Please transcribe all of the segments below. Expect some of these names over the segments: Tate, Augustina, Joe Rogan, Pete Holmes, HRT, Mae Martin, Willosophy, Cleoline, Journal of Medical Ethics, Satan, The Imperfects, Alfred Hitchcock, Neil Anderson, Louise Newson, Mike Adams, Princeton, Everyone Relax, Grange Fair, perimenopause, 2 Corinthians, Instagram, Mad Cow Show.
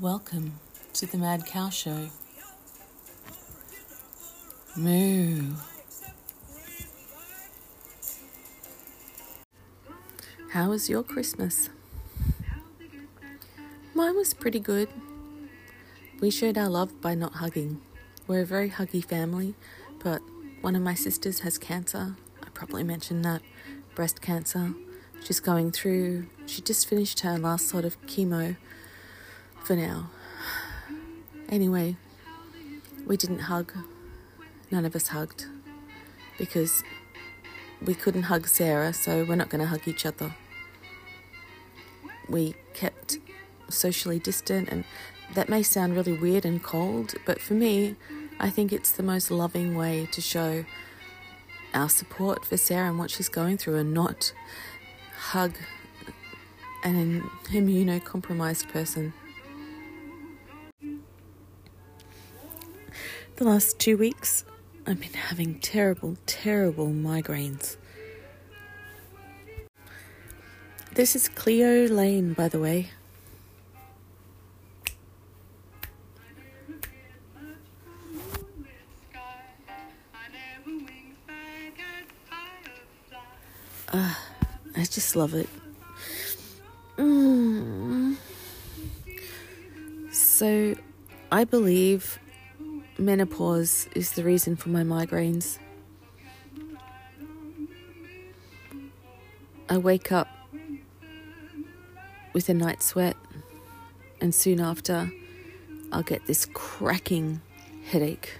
Welcome to the Mad Cow Show. Moo. How was your Christmas? Mine was pretty good. We showed our love by not hugging. We're a very huggy family, but one of my sisters has cancer. I probably mentioned that. Breast cancer. She's going through. She just finished her last sort of chemo for now. Anyway, we didn't hug. None of us hugged because we couldn't hug Sarah, so we're not going to hug each other. We kept socially distant, and that may sound really weird and cold, but for me, I think it's the most loving way to show our support for Sarah and what she's going through, and not hug an immunocompromised person. The last 2 weeks, I've been having terrible migraines. This is Cleoline, by the way. I just love it. So, I believe menopause is the reason for my migraines. I wake up with a night sweat, and soon after, I'll get this cracking headache.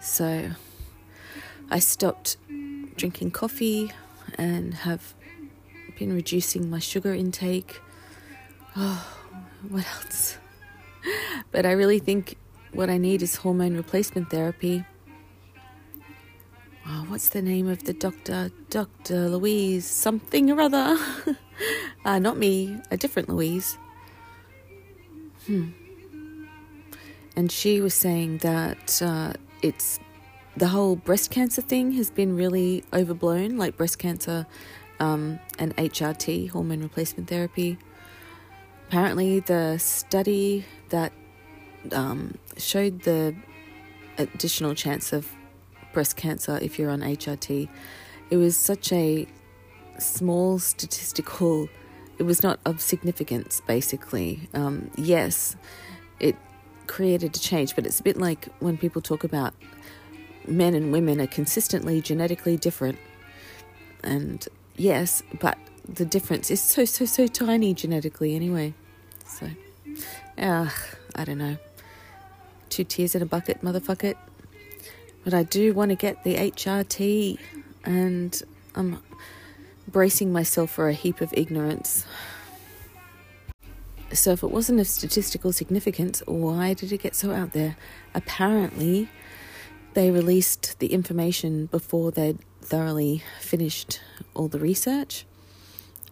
So, I stopped drinking coffee and have been reducing my sugar intake. Oh, what else? But I really think what I need is hormone replacement therapy. Oh, what's the name of the doctor? Dr. Louise something or other. Not me, a different Louise. And she was saying that it's the whole breast cancer thing has been really overblown, like breast cancer and HRT, hormone replacement therapy. Apparently the study that showed the additional chance of breast cancer if you're on HRT, it was such a small statistical, it was not of significance, basically. Yes, it created a change, but it's a bit like when people talk about men and women are consistently genetically different. And yes, but the difference is so tiny genetically anyway. So, I don't know. 2 tears in a bucket, motherfucker. But I do want to get the HRT, and I'm bracing myself for a heap of ignorance. So if it wasn't of statistical significance, why did it get so out there? Apparently, they released the information before they'd thoroughly finished all the research.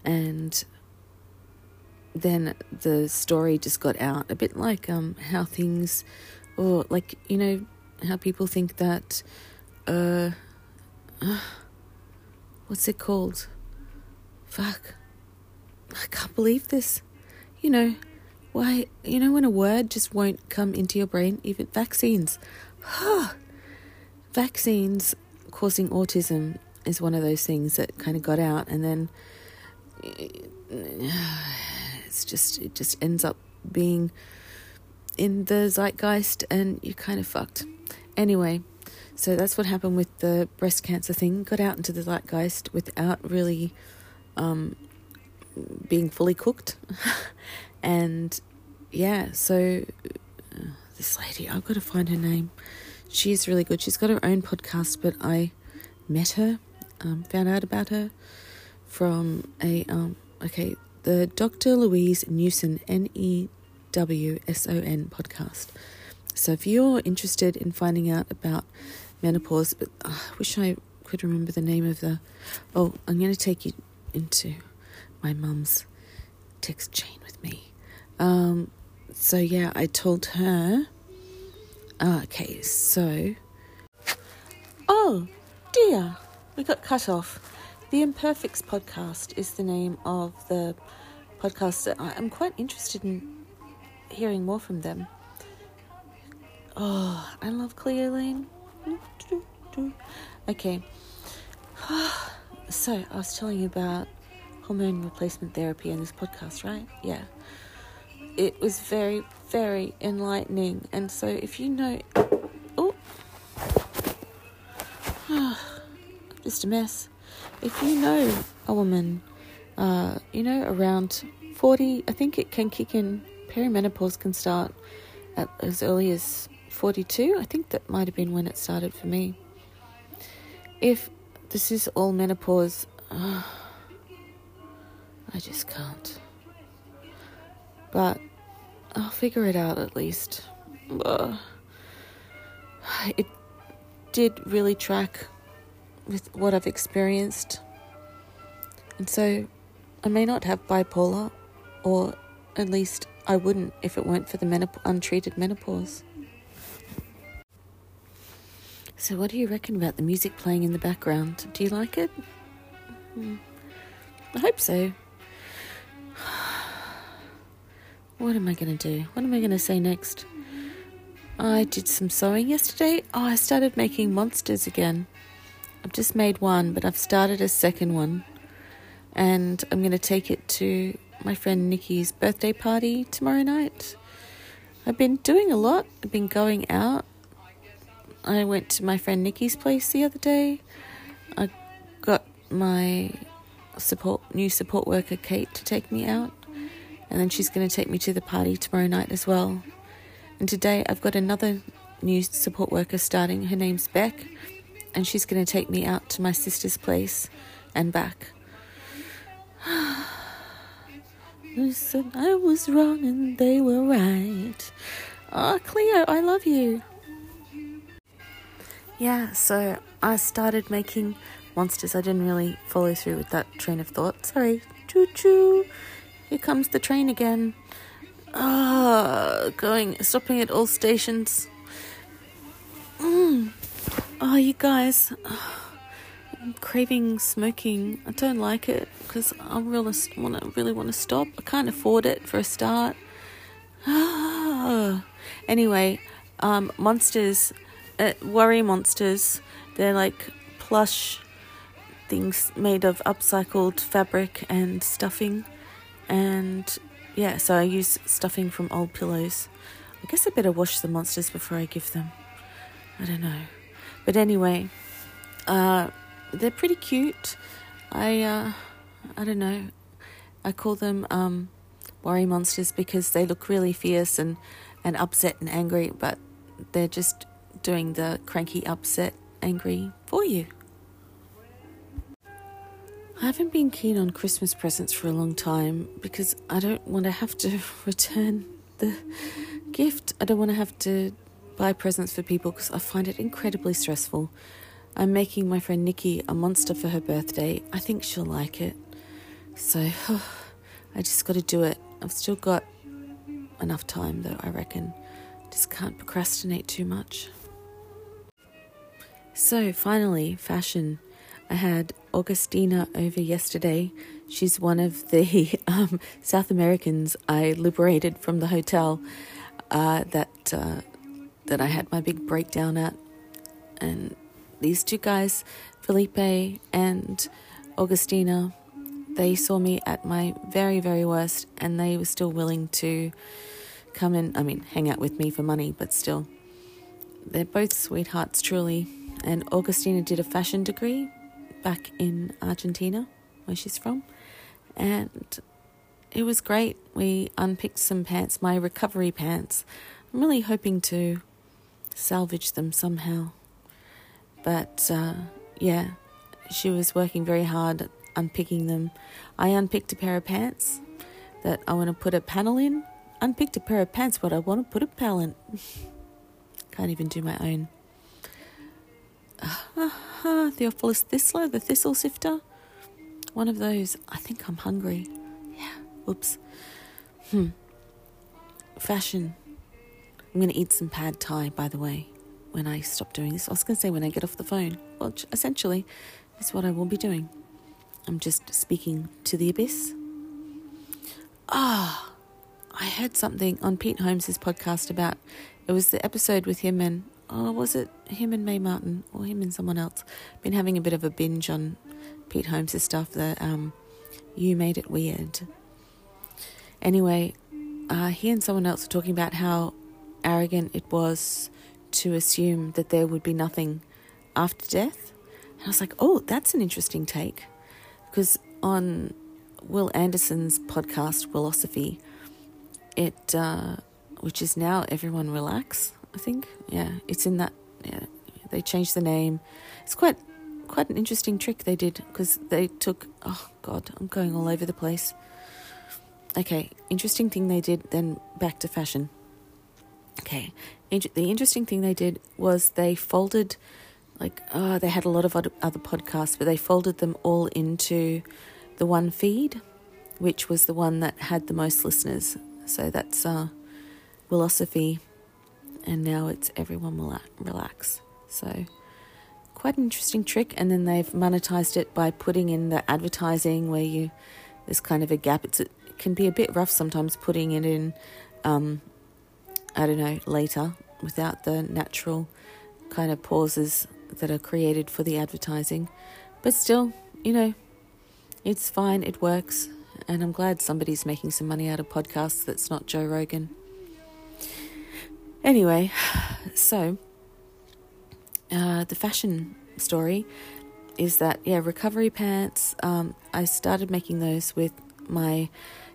And then the story just got out, a bit like how things, or like, you know, how people think that, what's it called? Fuck, I can't believe this. You know, why, you know, when a word just won't come into your brain, even vaccines. Vaccines causing autism is one of those things that kind of got out, and then it just ends up being in the zeitgeist, and you're kind of fucked. Anyway, so that's what happened with the breast cancer thing. Got out into the zeitgeist without really being fully cooked. And yeah, so this lady, I've got to find her name. She's really good. She's got her own podcast, but I met her, found out about her from a, the Dr. Louise Newson, Newson podcast. So if you're interested in finding out about menopause, but I wish I could remember the name of the, I'm going to take you into my mum's text chain with me. So yeah, I told her, okay, so, oh dear, we got cut off. The Imperfects podcast is the name of the podcasts. I'm quite interested in hearing more from them. Oh, I love Cleoline. Okay. So, I was telling you about hormone replacement therapy in this podcast, right? Yeah. It was very, very enlightening. And so, if you know... just a mess. If you know a woman, around 40, I think it can kick in. Perimenopause can start at as early as 42. I think that might have been when it started for me. If this is all menopause, I just can't. But I'll figure it out at least. It did really track with what I've experienced. And so I may not have bipolar, or at least I wouldn't if it weren't for the untreated menopause. So what do you reckon about the music playing in the background? Do you like it? I hope so. What am I going to do? What am I going to say next? I did some sewing yesterday. I started making monsters again. I've just made one, but I've started a second one. And I'm going to take it to my friend Nikki's birthday party tomorrow night. I've been doing a lot. I've been going out. I went to my friend Nikki's place the other day. I got my new support worker, Kate, to take me out. And then she's going to take me to the party tomorrow night as well. And today I've got another new support worker starting. Her name's Beck. And she's going to take me out to my sister's place and back. Listen, I was wrong and they were right. Oh, Cleo, I love you. Yeah, so I started making monsters. I didn't really follow through with that train of thought. Sorry. Choo-choo. Here comes the train again. Stopping at all stations. Oh, you guys. I'm craving smoking. I don't like it because I really want to stop. I can't afford it for a start. Anyway, monsters, worry monsters. They're like plush things made of upcycled fabric and stuffing. And yeah, so I use stuffing from old pillows. I guess I better wash the monsters before I give them. I don't know. But anyway, they're pretty cute. I don't know. I call them worry monsters because they look really fierce and upset and angry, but they're just doing the cranky, upset, angry for you. I haven't been keen on Christmas presents for a long time because I don't want to have to return the gift. I don't want to have to buy presents for people because I find it incredibly stressful. I'm making my friend Nikki a monster for her birthday. I think she'll like it. So, I just got to do it. I've still got enough time, though, I reckon. Just can't procrastinate too much. So, finally, fashion. I had Augustina over yesterday. She's one of the South Americans I liberated from the hotel that I had my big breakdown at. And these two guys, Felipe and Augustina, they saw me at my very, very worst, and they were still willing to come and, hang out with me for money, but still. They're both sweethearts, truly. And Augustina did a fashion degree back in Argentina, where she's from. And it was great. We unpicked some pants, my recovery pants. I'm really hoping to salvage them somehow. But, yeah, she was working very hard at unpicking them. I unpicked a pair of pants that I want to put a panel in. Unpicked a pair of pants, but I want to put a panel in. Can't even do my own. Theophilus Thistler, the thistle sifter. One of those. I think I'm hungry. Yeah, oops. Fashion. I'm going to eat some pad thai, by the way. When I stop doing this, I was going to say when I get off the phone. Well, essentially, it's what I will be doing. I'm just speaking to the abyss. Ah, I heard something on Pete Holmes' podcast about, it was the episode with him and, was it him and Mae Martin or him and someone else? Been having a bit of a binge on Pete Holmes' stuff, that You Made It Weird. Anyway, he and someone else were talking about how arrogant it was to assume that there would be nothing after death. And I was like, oh, that's an interesting take. Because on Will Anderson's podcast, Willosophy, which is now Everyone Relax, I think. Yeah, it's in that. Yeah, they changed the name. It's quite an interesting trick they did, because they took, oh God, I'm going all over the place. Okay, interesting thing they did, then back to fashion. Okay, the interesting thing they did was they folded, they had a lot of other podcasts, but they folded them all into the one feed, which was the one that had the most listeners. So that's Willosophy, and now it's Everyone Relax. So quite an interesting trick, and then they've monetized it by putting in the advertising where there's kind of a gap. It can be a bit rough sometimes putting it in, later without the natural kind of pauses that are created for the advertising. But still, it's fine, it works. And I'm glad somebody's making some money out of podcasts that's not Joe Rogan. Anyway, so the fashion story is that, recovery pants. I started making those with my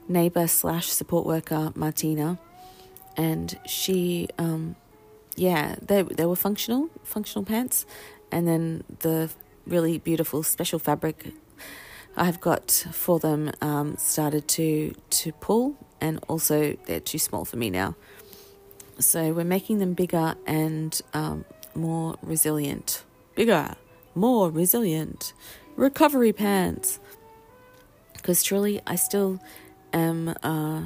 neighbour / support worker, Martina. And she, they were functional pants. And then the really beautiful special fabric I've got for them started to pull, and also they're too small for me now. So we're making them bigger and more resilient. Bigger, more resilient recovery pants. Because truly, I still am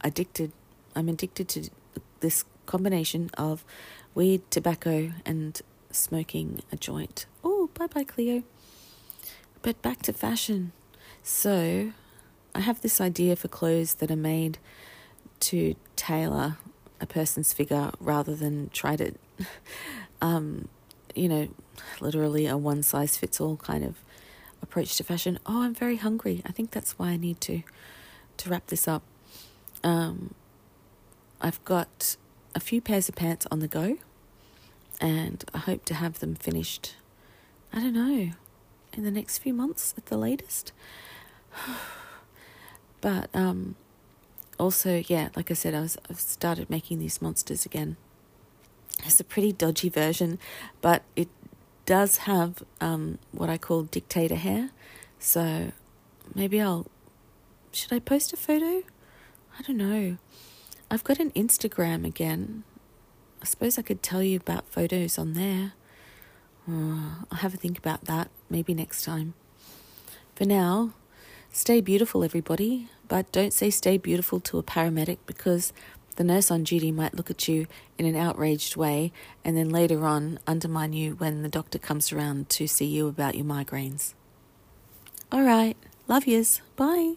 addicted. I'm addicted to this combination of weed, tobacco, and smoking a joint. Oh, bye-bye, Cleo. But back to fashion. So I have this idea for clothes that are made to tailor a person's figure rather than try to, literally a one-size-fits-all kind of approach to fashion. Oh, I'm very hungry. I think that's why I need to wrap this up. I've got a few pairs of pants on the go, and I hope to have them finished, I don't know, in the next few months at the latest. But also, like I said, I've started making these monsters again. It's a pretty dodgy version, but it does have what I call dictator hair. So maybe should I post a photo? I don't know. I've got an Instagram again. I suppose I could tell you about photos on there. I'll have a think about that maybe next time. For now, stay beautiful, everybody, but don't say stay beautiful to a paramedic, because the nurse on duty might look at you in an outraged way and then later on undermine you when the doctor comes around to see you about your migraines. All right, love yous, bye.